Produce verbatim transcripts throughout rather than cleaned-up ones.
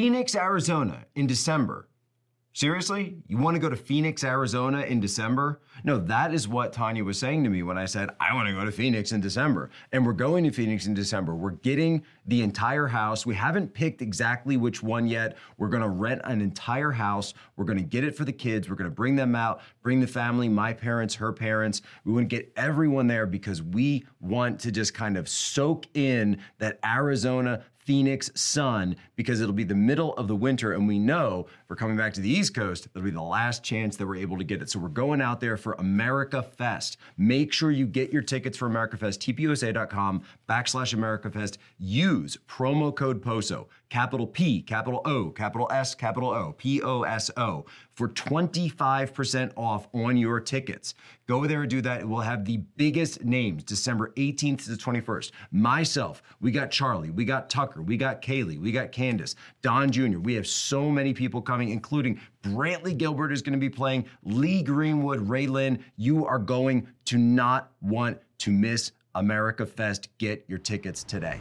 Phoenix, Arizona in December. Seriously? You want to go to Phoenix, Arizona in December? No, that is what Tanya was saying to me when I said, I want to go to Phoenix in December. And we're going to Phoenix in December. We're getting the entire house. We haven't picked exactly which one yet. We're going to rent an entire house. We're going to get it for the kids. We're going to bring them out, bring the family, my parents, her parents. We want to get everyone there because we want to just kind of soak in that Arizona Phoenix sun, because it'll be the middle of the winter. And we know if we're coming back to the East Coast, that'll be the last chance that we're able to get it. So we're going out there for America Fest. Make sure you get your tickets for America Fest, tpusa.com backslash America Fest. Use promo code POSO, capital P, capital O, capital S, capital O, P O S O, for twenty-five percent off on your tickets. Go there and do that. We'll have the biggest names, December eighteenth to the twenty-first. Myself, we got Charlie, we got Tucker, we got Kaylee, we got Candace, Don Junior We have so many people coming, including Brantley Gilbert is going to be playing, Lee Greenwood, Ray Lynn. You are going to not want to miss America Fest. Get your tickets today.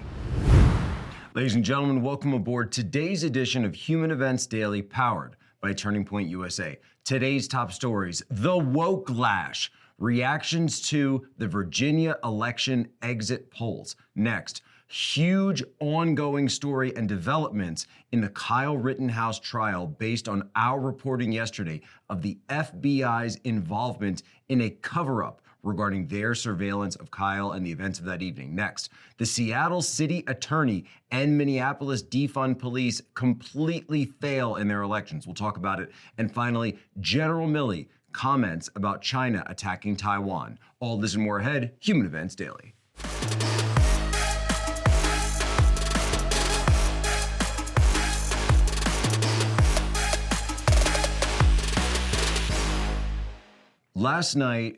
Ladies and gentlemen, welcome aboard today's edition of Human Events Daily, powered by Turning Point U S A. Today's top stories: the woke lash, reactions to the Virginia election exit polls. Next, huge ongoing story and developments in the Kyle Rittenhouse trial based on our reporting yesterday of the F B I's involvement in a cover-up regarding their surveillance of Kyle and the events of that evening. Next, the Seattle city attorney and Minneapolis defund police completely fail in their elections. We'll talk about it. And finally, General Milley comments about China attacking Taiwan. All this and more ahead, Human Events Daily. Last night,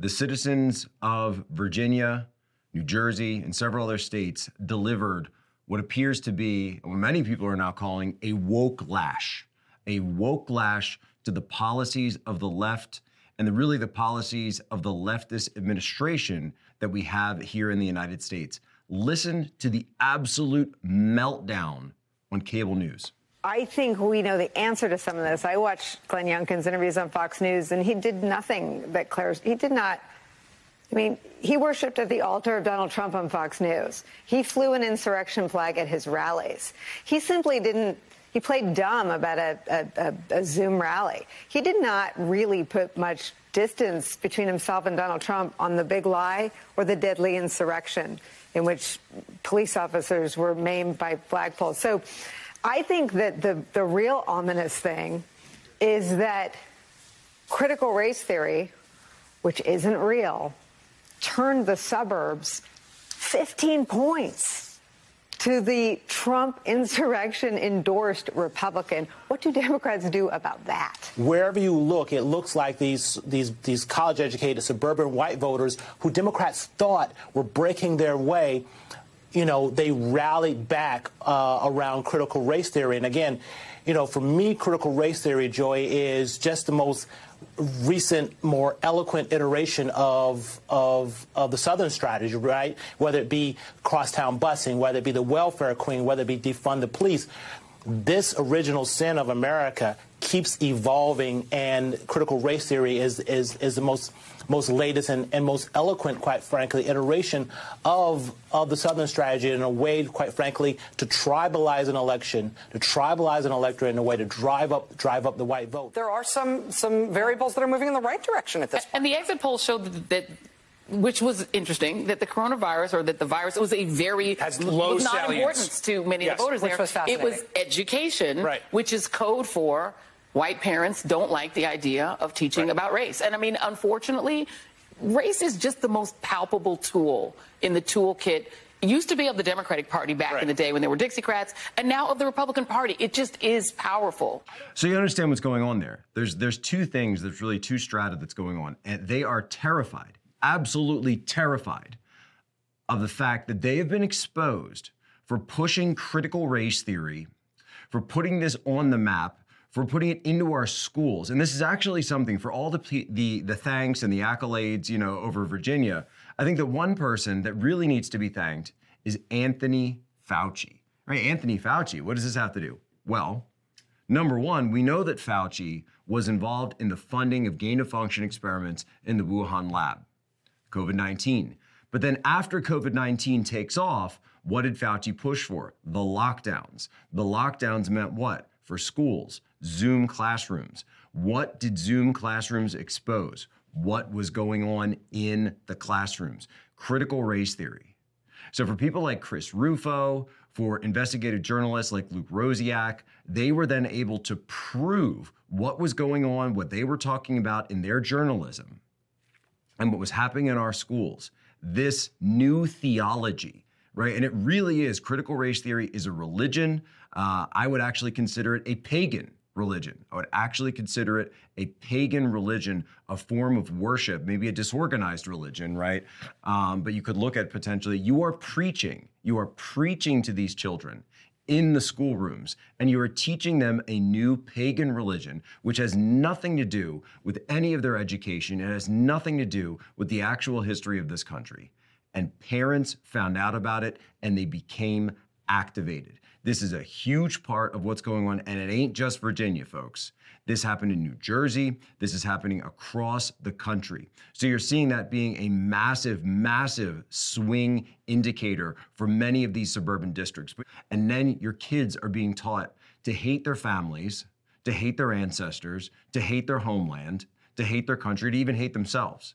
the citizens of Virginia, New Jersey, and several other states delivered what appears to be, what many people are now calling, a woke lash. A woke lash to the policies of the left and the, really the policies of the leftist administration that we have here in the United States. Listen to the absolute meltdown on cable news. I think we know the answer to some of this. I watched Glenn Youngkin's interviews on Fox News, and he did nothing that Claire's, he did not, I mean, he worshipped at the altar of Donald Trump on Fox News. He flew an insurrection flag at his rallies. He simply didn't, he played dumb about a, a, a, a Zoom rally. He did not really put much distance between himself and Donald Trump on the big lie or the deadly insurrection in which police officers were maimed by flagpoles. So, I think that the, the real ominous thing is that critical race theory, which isn't real, turned the suburbs fifteen points to the Trump insurrection-endorsed Republican. What do Democrats do about that? Wherever you look, it looks like these these these college-educated suburban white voters who Democrats thought were breaking their way, you know, they rallied back uh, around critical race theory. And again, you know, for me, critical race theory, Joy, is just the most recent, more eloquent iteration of of of the Southern strategy, right? Whether it be crosstown busing, whether it be the welfare queen, whether it be defund the police. This original sin of America keeps evolving, and critical race theory is is, is the most most latest and, and most eloquent, quite frankly, iteration of of the Southern strategy in a way, quite frankly, to tribalize an election, to tribalize an electorate in a way to drive up drive up the white vote. There are some some variables that are moving in the right direction at this point. And the exit polls showed that, that which was interesting, that the coronavirus, or that the virus, it was a very has low was not importance to many yes, of the voters. Which there. Was fascinating. It was education, right, which is code for white parents don't like the idea of teaching right. about race. And I mean, unfortunately, race is just the most palpable tool in the toolkit. It used to be of the Democratic Party back right. in the day when there were Dixiecrats, and now of the Republican Party. It just is powerful. So you understand what's going on there. There's there's two things, there's really two strata that's going on, and they are terrified, absolutely terrified of the fact that they have been exposed for pushing critical race theory, for putting this on the map, for putting it into our schools. And this is actually something, for all the the, the thanks and the accolades, you know, over Virginia, I think the one person that really needs to be thanked is Anthony Fauci. Right? Anthony Fauci, what does this have to do? Well, number one, we know that Fauci was involved in the funding of gain-of-function experiments in the Wuhan lab, COVID nineteen. But then after COVID nineteen takes off, what did Fauci push for? The lockdowns. The lockdowns meant what? For schools, Zoom classrooms. What did Zoom classrooms expose? What was going on in the classrooms? Critical race theory. So for people like Chris Rufo, for investigative journalists like Luke Rosiak, they were then able to prove what was going on, what they were talking about in their journalism, and what was happening in our schools. This new theology, right? And it really is. Critical race theory is a religion. Uh, I would actually consider it a pagan religion. I would actually consider it a pagan religion, a form of worship, maybe a disorganized religion, right? Um, but you could look at potentially, you are preaching, you are preaching to these children in the schoolrooms, and you are teaching them a new pagan religion, which has nothing to do with any of their education. It has nothing to do with the actual history of this country. And parents found out about it, and they became activated. This is a huge part of what's going on, and it ain't just Virginia, folks. This happened in New Jersey. This is happening across the country. So you're seeing that being a massive, massive swing indicator for many of these suburban districts. And then your kids are being taught to hate their families, to hate their ancestors, to hate their homeland, to hate their country, to even hate themselves.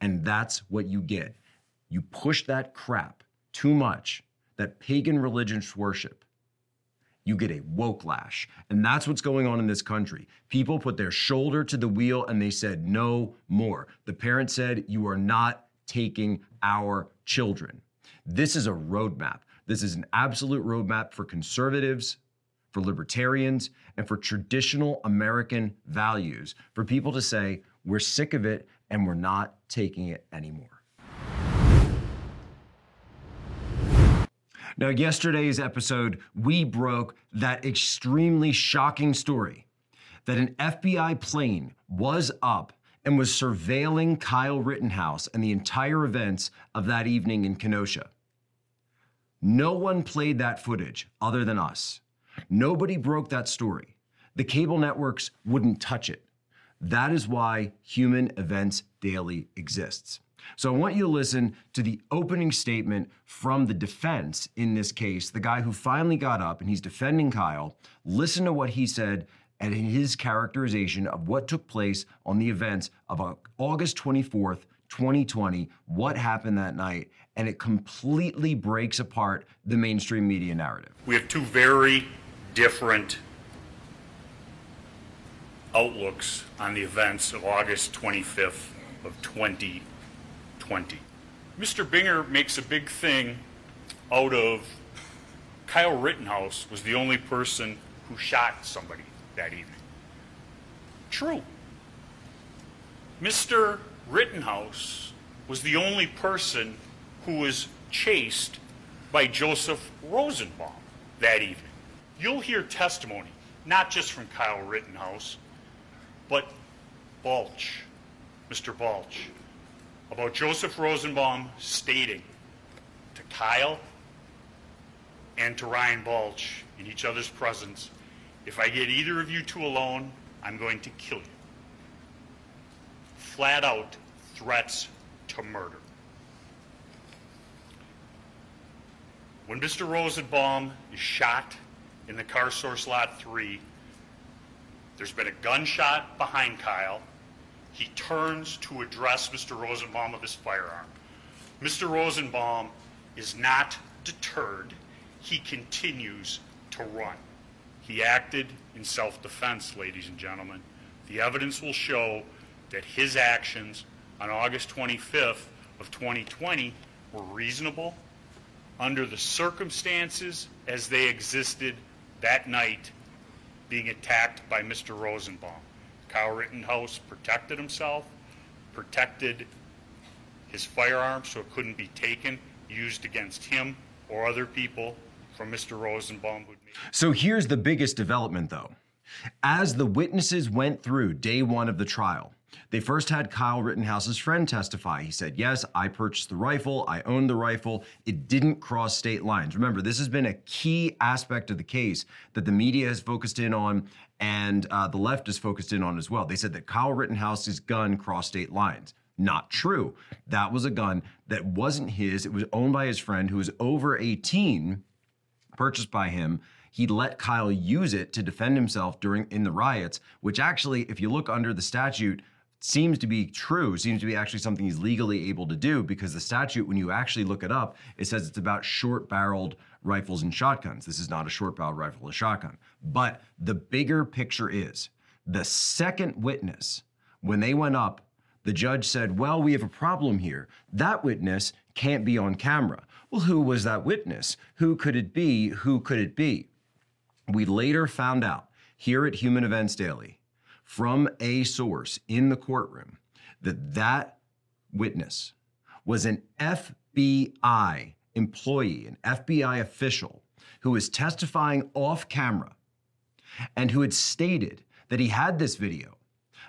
And that's what you get. You push that crap too much, that pagan religious worship, you get a woke lash. And that's what's going on in this country. People put their shoulder to the wheel and they said, no more. The parents said, you are not taking our children. This is a roadmap. This is an absolute roadmap for conservatives, for libertarians, and for traditional American values, for people to say, we're sick of it and we're not taking it anymore. Now, yesterday's episode, we broke that extremely shocking story that an F B I plane was up and was surveilling Kyle Rittenhouse and the entire events of that evening in Kenosha. No one played that footage other than us. Nobody broke that story. The cable networks wouldn't touch it. That is why Human Events Daily exists. So I want you to listen to the opening statement from the defense in this case, the guy who finally got up and he's defending Kyle. Listen to what he said and his characterization of what took place on the events of August twenty-fourth, twenty twenty, what happened that night, and it completely breaks apart the mainstream media narrative. We have two very different outlooks on the events of August twenty-fifth of twenty twenty. twenty. Mister Binger makes a big thing out of Kyle Rittenhouse was the only person who shot somebody that evening. True. Mister Rittenhouse was the only person who was chased by Joseph Rosenbaum that evening. You'll hear testimony, not just from Kyle Rittenhouse, but Balch, Mister Balch, about Joseph Rosenbaum stating to Kyle and to Ryan Balch in each other's presence, if I get either of you two alone, I'm going to kill you. Flat out threats to murder. When Mister Rosenbaum is shot in the car source lot three, there's been a gunshot behind Kyle. He turns to address Mister Rosenbaum with his firearm. Mister Rosenbaum is not deterred. He continues to run. He acted in self-defense, ladies and gentlemen. The evidence will show that his actions on August twenty-fifth of twenty twenty were reasonable under the circumstances as they existed that night, being attacked by Mister Rosenbaum. Kyle Rittenhouse protected himself, protected his firearm so it couldn't be taken, used against him or other people from Mister Rosenbaum. So here's the biggest development, though. As the witnesses went through day one of the trial, They first had Kyle Rittenhouse's friend testify. He said, yes, I purchased the rifle. I owned the rifle. It didn't cross state lines. Remember, this has been a key aspect of the case that the media has focused in on and uh, the left has focused in on as well. They said that Kyle Rittenhouse's gun crossed state lines. Not true. That was a gun that wasn't his. It was owned by his friend who was over eighteen, purchased by him. He let Kyle use it to defend himself during in the riots, which actually, if you look under the statute, seems to be true, seems to be actually something he's legally able to do, because the statute, when you actually look it up, it says it's about short-barreled rifles and shotguns. This is not a short-barreled rifle or shotgun. But the bigger picture is the second witness, when they went up, the judge said, well, we have a problem here. That witness can't be on camera. Well, who was that witness? Who could it be? Who could it be? We later found out here at Human Events Daily from a source in the courtroom that that witness was an F B I employee, an F B I official who was testifying off camera and who had stated that he had this video,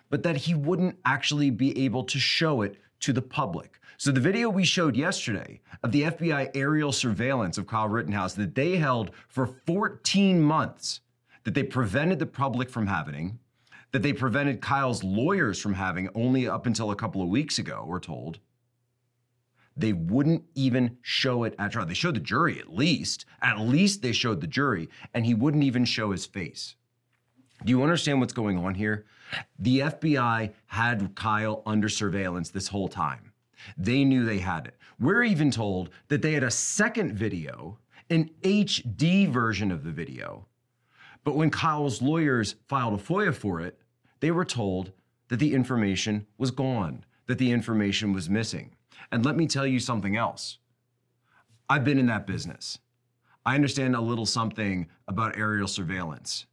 but that he wouldn't actually be able to show it to the public. So the video we showed yesterday of the F B I aerial surveillance of Kyle Rittenhouse that they held for fourteen months, that they prevented the public from having, that they prevented Kyle's lawyers from having only up until a couple of weeks ago, we're told, they wouldn't even show it at trial. They showed the jury at least. At least they showed the jury, and he wouldn't even show his face. Do you understand what's going on here? The F B I had Kyle under surveillance this whole time. They knew they had it. We're even told that they had a second video, an H D version of the video. But when Kyle's lawyers filed a FOIA for it, they were told that the information was gone, that the information was missing. And let me tell you something else. I've been in that business. I understand a little something about aerial surveillance.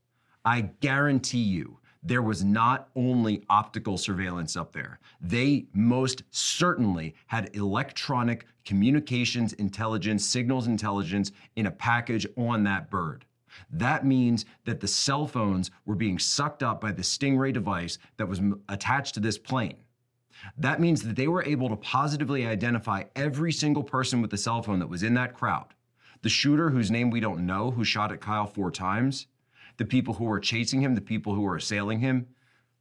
I guarantee you, there was not only optical surveillance up there. They most certainly had electronic communications intelligence, signals intelligence in a package on that bird. That means that the cell phones were being sucked up by the Stingray device that was attached to this plane. That means that they were able to positively identify every single person with a cell phone that was in that crowd. The shooter, whose name we don't know, who shot at Kyle four times, the people who were chasing him, the people who were assailing him,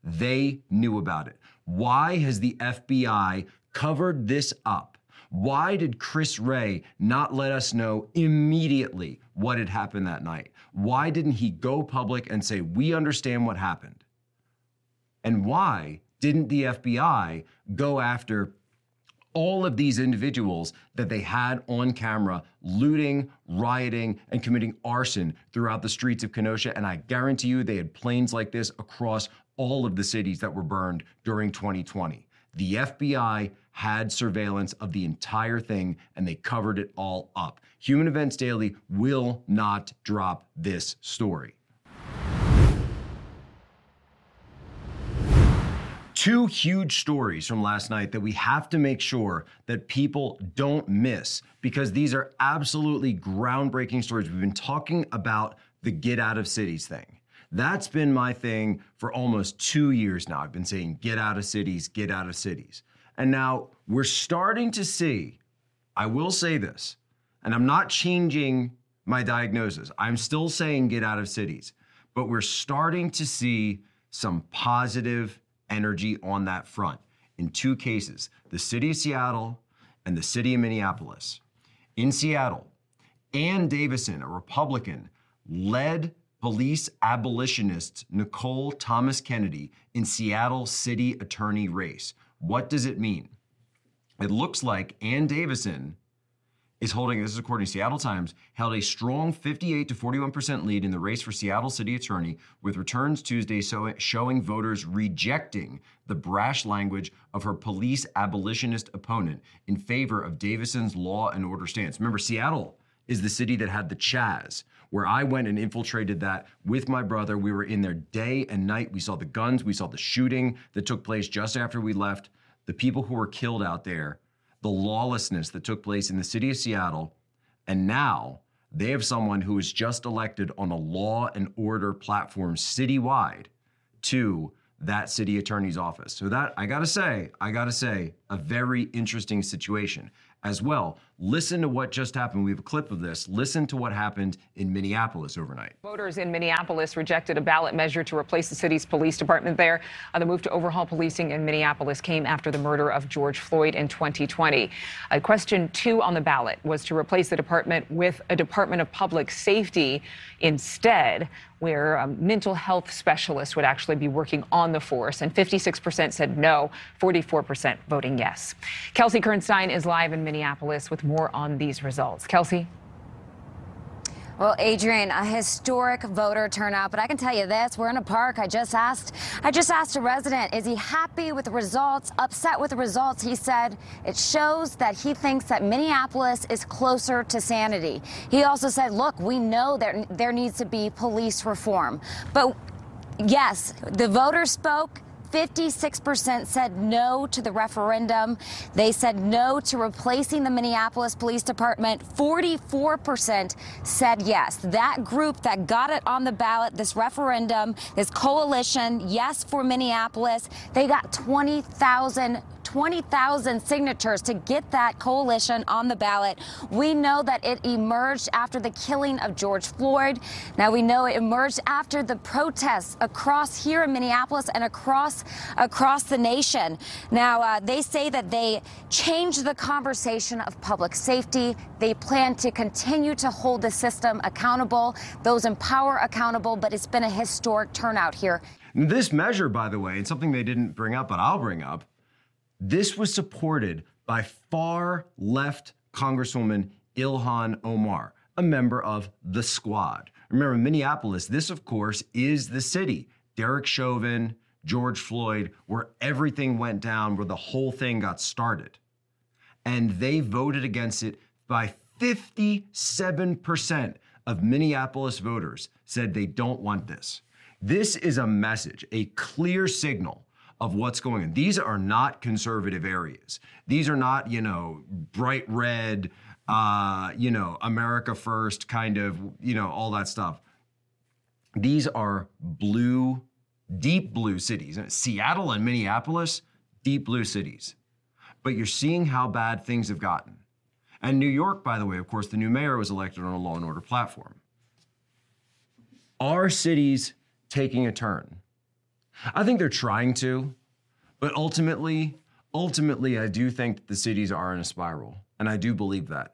they knew about it. Why has the F B I covered this up? Why did Chris Ray not let us know immediately what had happened that night? Why didn't he go public and say, we understand what happened? And why didn't the F B I go after all of these individuals that they had on camera looting, rioting, and committing arson throughout the streets of Kenosha? And I guarantee you they had planes like this across all of the cities that were burned during twenty twenty. The F B I had surveillance of the entire thing, and they covered it all up. Human Events Daily will not drop this story. Two huge stories from last night that we have to make sure that people don't miss, because these are absolutely groundbreaking stories. We've been talking about the get out of cities thing. That's been my thing for almost two years now. I've been saying get out of cities, get out of cities. And now we're starting to see, I will say this, and I'm not changing my diagnosis. I'm still saying get out of cities, but we're starting to see some positive energy on that front in two cases, the city of Seattle and the city of Minneapolis. In Seattle, Ann Davison, a Republican, led police abolitionist Nicole Thomas-Kennedy in Seattle city attorney race. What does it mean? It looks like Ann Davison is holding, this is according to Seattle Times, held a strong fifty-eight to forty-one percent lead in the race for Seattle city attorney, with returns Tuesday showing voters rejecting the brash language of her police abolitionist opponent in favor of Davison's law and order stance. Remember, Seattle is the city that had the CHAZ, where I went and infiltrated that with my brother. We were in there day and night. We saw the guns, we saw the shooting that took place just after we left, the people who were killed out there, the lawlessness that took place in the city of Seattle, and now they have someone who was just elected on a law and order platform citywide to that city attorney's office. So that, I gotta say, I gotta say, a very interesting situation. As well, listen to what just happened. We have a clip of this. Listen to what happened in Minneapolis overnight. Voters in Minneapolis rejected a ballot measure to replace the city's police department there. Uh, the move to overhaul policing in Minneapolis came after the murder of George Floyd in twenty twenty. Uh, question two on the ballot was to replace the department with a Department of Public Safety instead, where um, mental health specialists would actually be working on the force. And fifty-six percent said no, forty-four percent voting yes. Kelsey Kernstein is live in Minneapolis with more on these results. Kelsey? Well, Adrian, a historic voter turnout, but I can tell you this, we're in a park. I just asked, I just asked a resident, is he happy with the results, upset with the results? He said it shows that he thinks that Minneapolis is closer to sanity. He also said, look, we know there, there needs to be police reform. But yes, the voters spoke. fifty-six percent said no to the referendum. They said no to replacing the Minneapolis Police Department. forty-four percent said yes. That group that got it on the ballot, this referendum, this coalition, yes for Minneapolis, they got twenty thousand signatures to get that coalition on the ballot. We know that it emerged after the killing of George Floyd. Now we know it emerged after the protests across here in Minneapolis and across across the nation. Now uh, they say that they changed the conversation of public safety. They plan to continue to hold the system accountable, those in power accountable, but it's been a historic turnout here. This measure, by the way, and something they didn't bring up, but I'll bring up, this was supported by far-left Congresswoman Ilhan Omar, a member of the Squad. Remember, Minneapolis, this, of course, is the city. Derek Chauvin, George Floyd, where everything went down, where the whole thing got started. And they voted against it by fifty-seven percent of Minneapolis voters said they don't want this. This is a message, a clear signal of what's going on. These are not conservative areas. These are not, you know, bright red, uh, you know, America First kind of, you know, all that stuff. These are blue, deep blue cities. Seattle and Minneapolis, deep blue cities. But you're seeing how bad things have gotten. And New York, by the way, of course, the new mayor was elected on a law and order platform. Our cities taking a turn. I think they're trying to, but ultimately, ultimately, I do think that the cities are in a spiral, and I do believe that.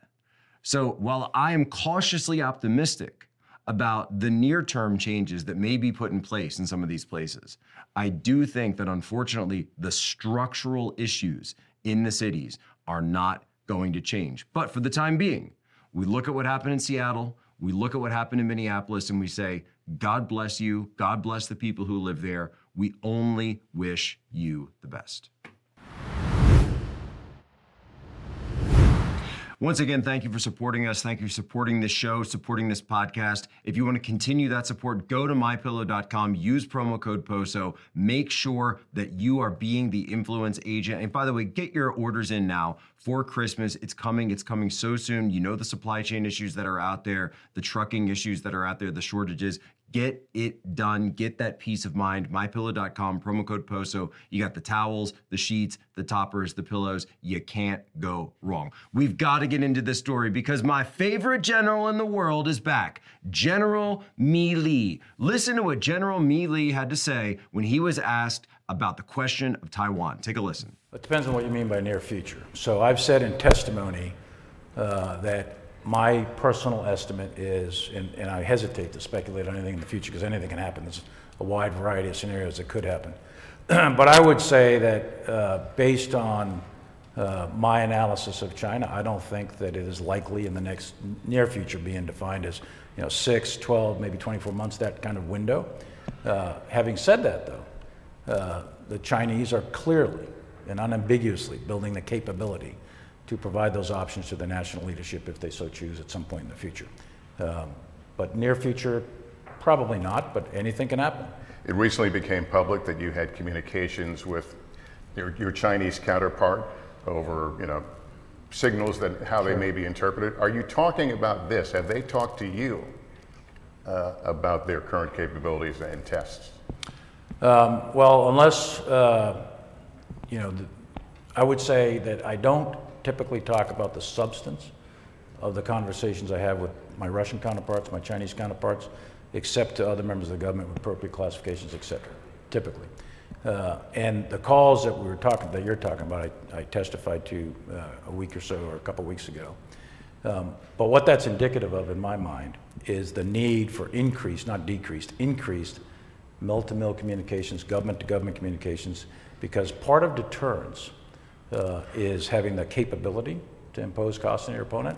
So while I am cautiously optimistic about the near-term changes that may be put in place in some of these places, I do think that, unfortunately, the structural issues in the cities are not going to change. But for the time being, we look at what happened in Seattle, we look at what happened in Minneapolis, and we say, God bless you, God bless the people who live there. We only wish you the best. Once again, thank you for supporting us. Thank you for supporting this show, supporting this podcast. If you want to continue that support, go to my pillow dot com, use promo code POSO, make sure that you are being the influence agent. And by the way, get your orders in now for Christmas. It's coming. It's coming so soon. You know the supply chain issues that are out there, the trucking issues that are out there, the shortages. Get it done. Get that peace of mind. my pillow dot com, promo code POSO. You got the towels, the sheets, the toppers, the pillows. You can't go wrong. We've got to get into this story because my favorite general in the world is back, General Milley. Listen to what General Milley had to say when he was asked about the question of Taiwan. Take a listen. It depends on what you mean by near future. So I've said in testimony uh, that my personal estimate is, and, and I hesitate to speculate on anything in the future because anything can happen. There's a wide variety of scenarios that could happen. But I would say that uh, based on uh, my analysis of China, I don't think that it is likely in the next near future being defined as, you know, six, twelve, maybe twenty-four months, that kind of window. Uh, having said that, though, uh, the Chinese are clearly and unambiguously building the capability to provide those options to the national leadership if they so choose at some point in the future. Um, but near future, probably not, but anything can happen. It recently became public that you had communications with your, your Chinese counterpart over, you know, signals that how sure. they may be interpreted. Are you talking about this? Have they talked to you uh, about their current capabilities and tests? Um, well, unless, uh, you know, the, I would say that I don't typically talk about the substance of the conversations I have with my Russian counterparts, my Chinese counterparts, except to other members of the government with appropriate classifications, et cetera, typically. Uh, and the calls that we were talking, that you're talking about, I, I testified to uh, a week or so, or a couple weeks ago. Um, but what that's indicative of, in my mind, is the need for increased, not decreased, increased mill-to-mill communications, government-to-government communications, because part of deterrence uh, is having the capability to impose costs on your opponent,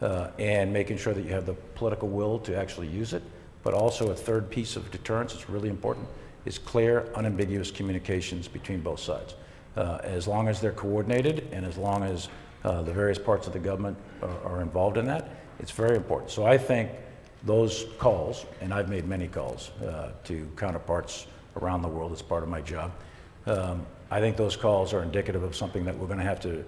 uh, and making sure that you have the political will to actually use it. But also a third piece of deterrence that's really important is clear, unambiguous communications between both sides. Uh, as long as they're coordinated and as long as uh, the various parts of the government are, are involved in that, it's very important. So I think those calls, and I've made many calls uh, to counterparts around the world as part of my job, um, I think those calls are indicative of something that we're going to have to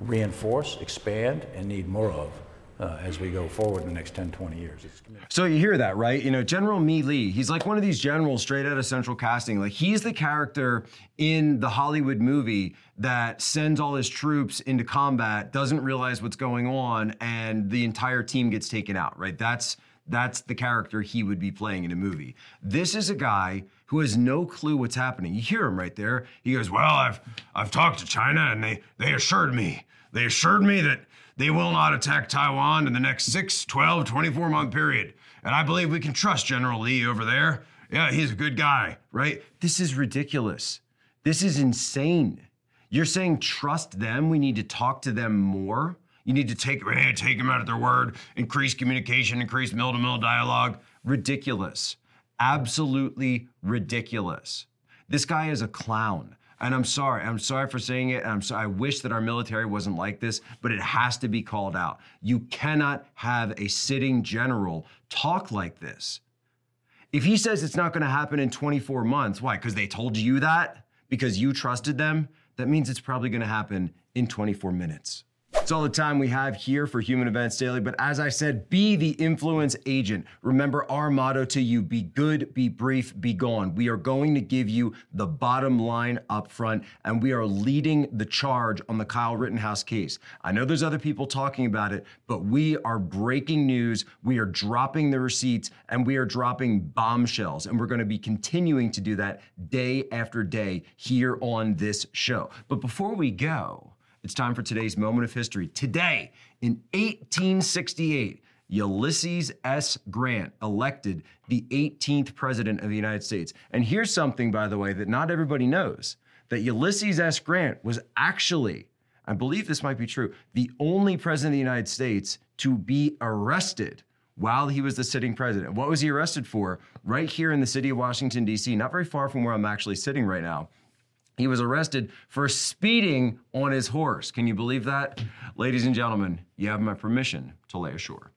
reinforce, expand, and need more of. Uh, as we go forward in the next ten, twenty years. So you hear that, right? You know, General Milley, he's like one of these generals straight out of central casting. Like, he's the character in the Hollywood movie that sends all his troops into combat, doesn't realize what's going on, and the entire team gets taken out, right? That's, that's the character he would be playing in a movie. This is a guy who has no clue what's happening. You hear him right there. He goes, well, I've, I've talked to China, and they, they assured me. They assured me that they will not attack Taiwan in the next six, twelve, twenty-four month period. And I believe we can trust General Lee over there. Yeah, he's a good guy, right? This is ridiculous. This is insane. You're saying trust them. We need to talk to them more. You need to take, hey, take them out of their word, increase communication, increase mill-to-mill dialogue. Ridiculous. Absolutely ridiculous. This guy is a clown. And I'm sorry, I'm sorry for saying it, and I'm sorry, I wish that our military wasn't like this, but it has to be called out. You cannot have a sitting general talk like this. If he says it's not gonna happen in twenty-four months, why? Because they told you that? Because you trusted them? That means it's probably gonna happen in twenty-four minutes. That's all the time we have here for Human Events Daily, but as I said, be the influence agent. Remember our motto to you, be good, be brief, be gone. We are going to give you the bottom line up front, and we are leading the charge on the Kyle Rittenhouse case. I know there's other people talking about it, but we are breaking news, we are dropping the receipts, and we are dropping bombshells, and we're going to be continuing to do that day after day here on this show. But before we go, it's time for today's moment of history. Today, in eighteen sixty-eight, Ulysses S. Grant elected the eighteenth president of the United States. And here's something, by the way, that not everybody knows, that Ulysses S. Grant was actually, I believe this might be true, the only president of the United States to be arrested while he was the sitting president. What was he arrested for? Right here in the city of Washington, D C, not very far from where I'm actually sitting right now. He was arrested for speeding on his horse. Can you believe that? Ladies and gentlemen, you have my permission to lay ashore.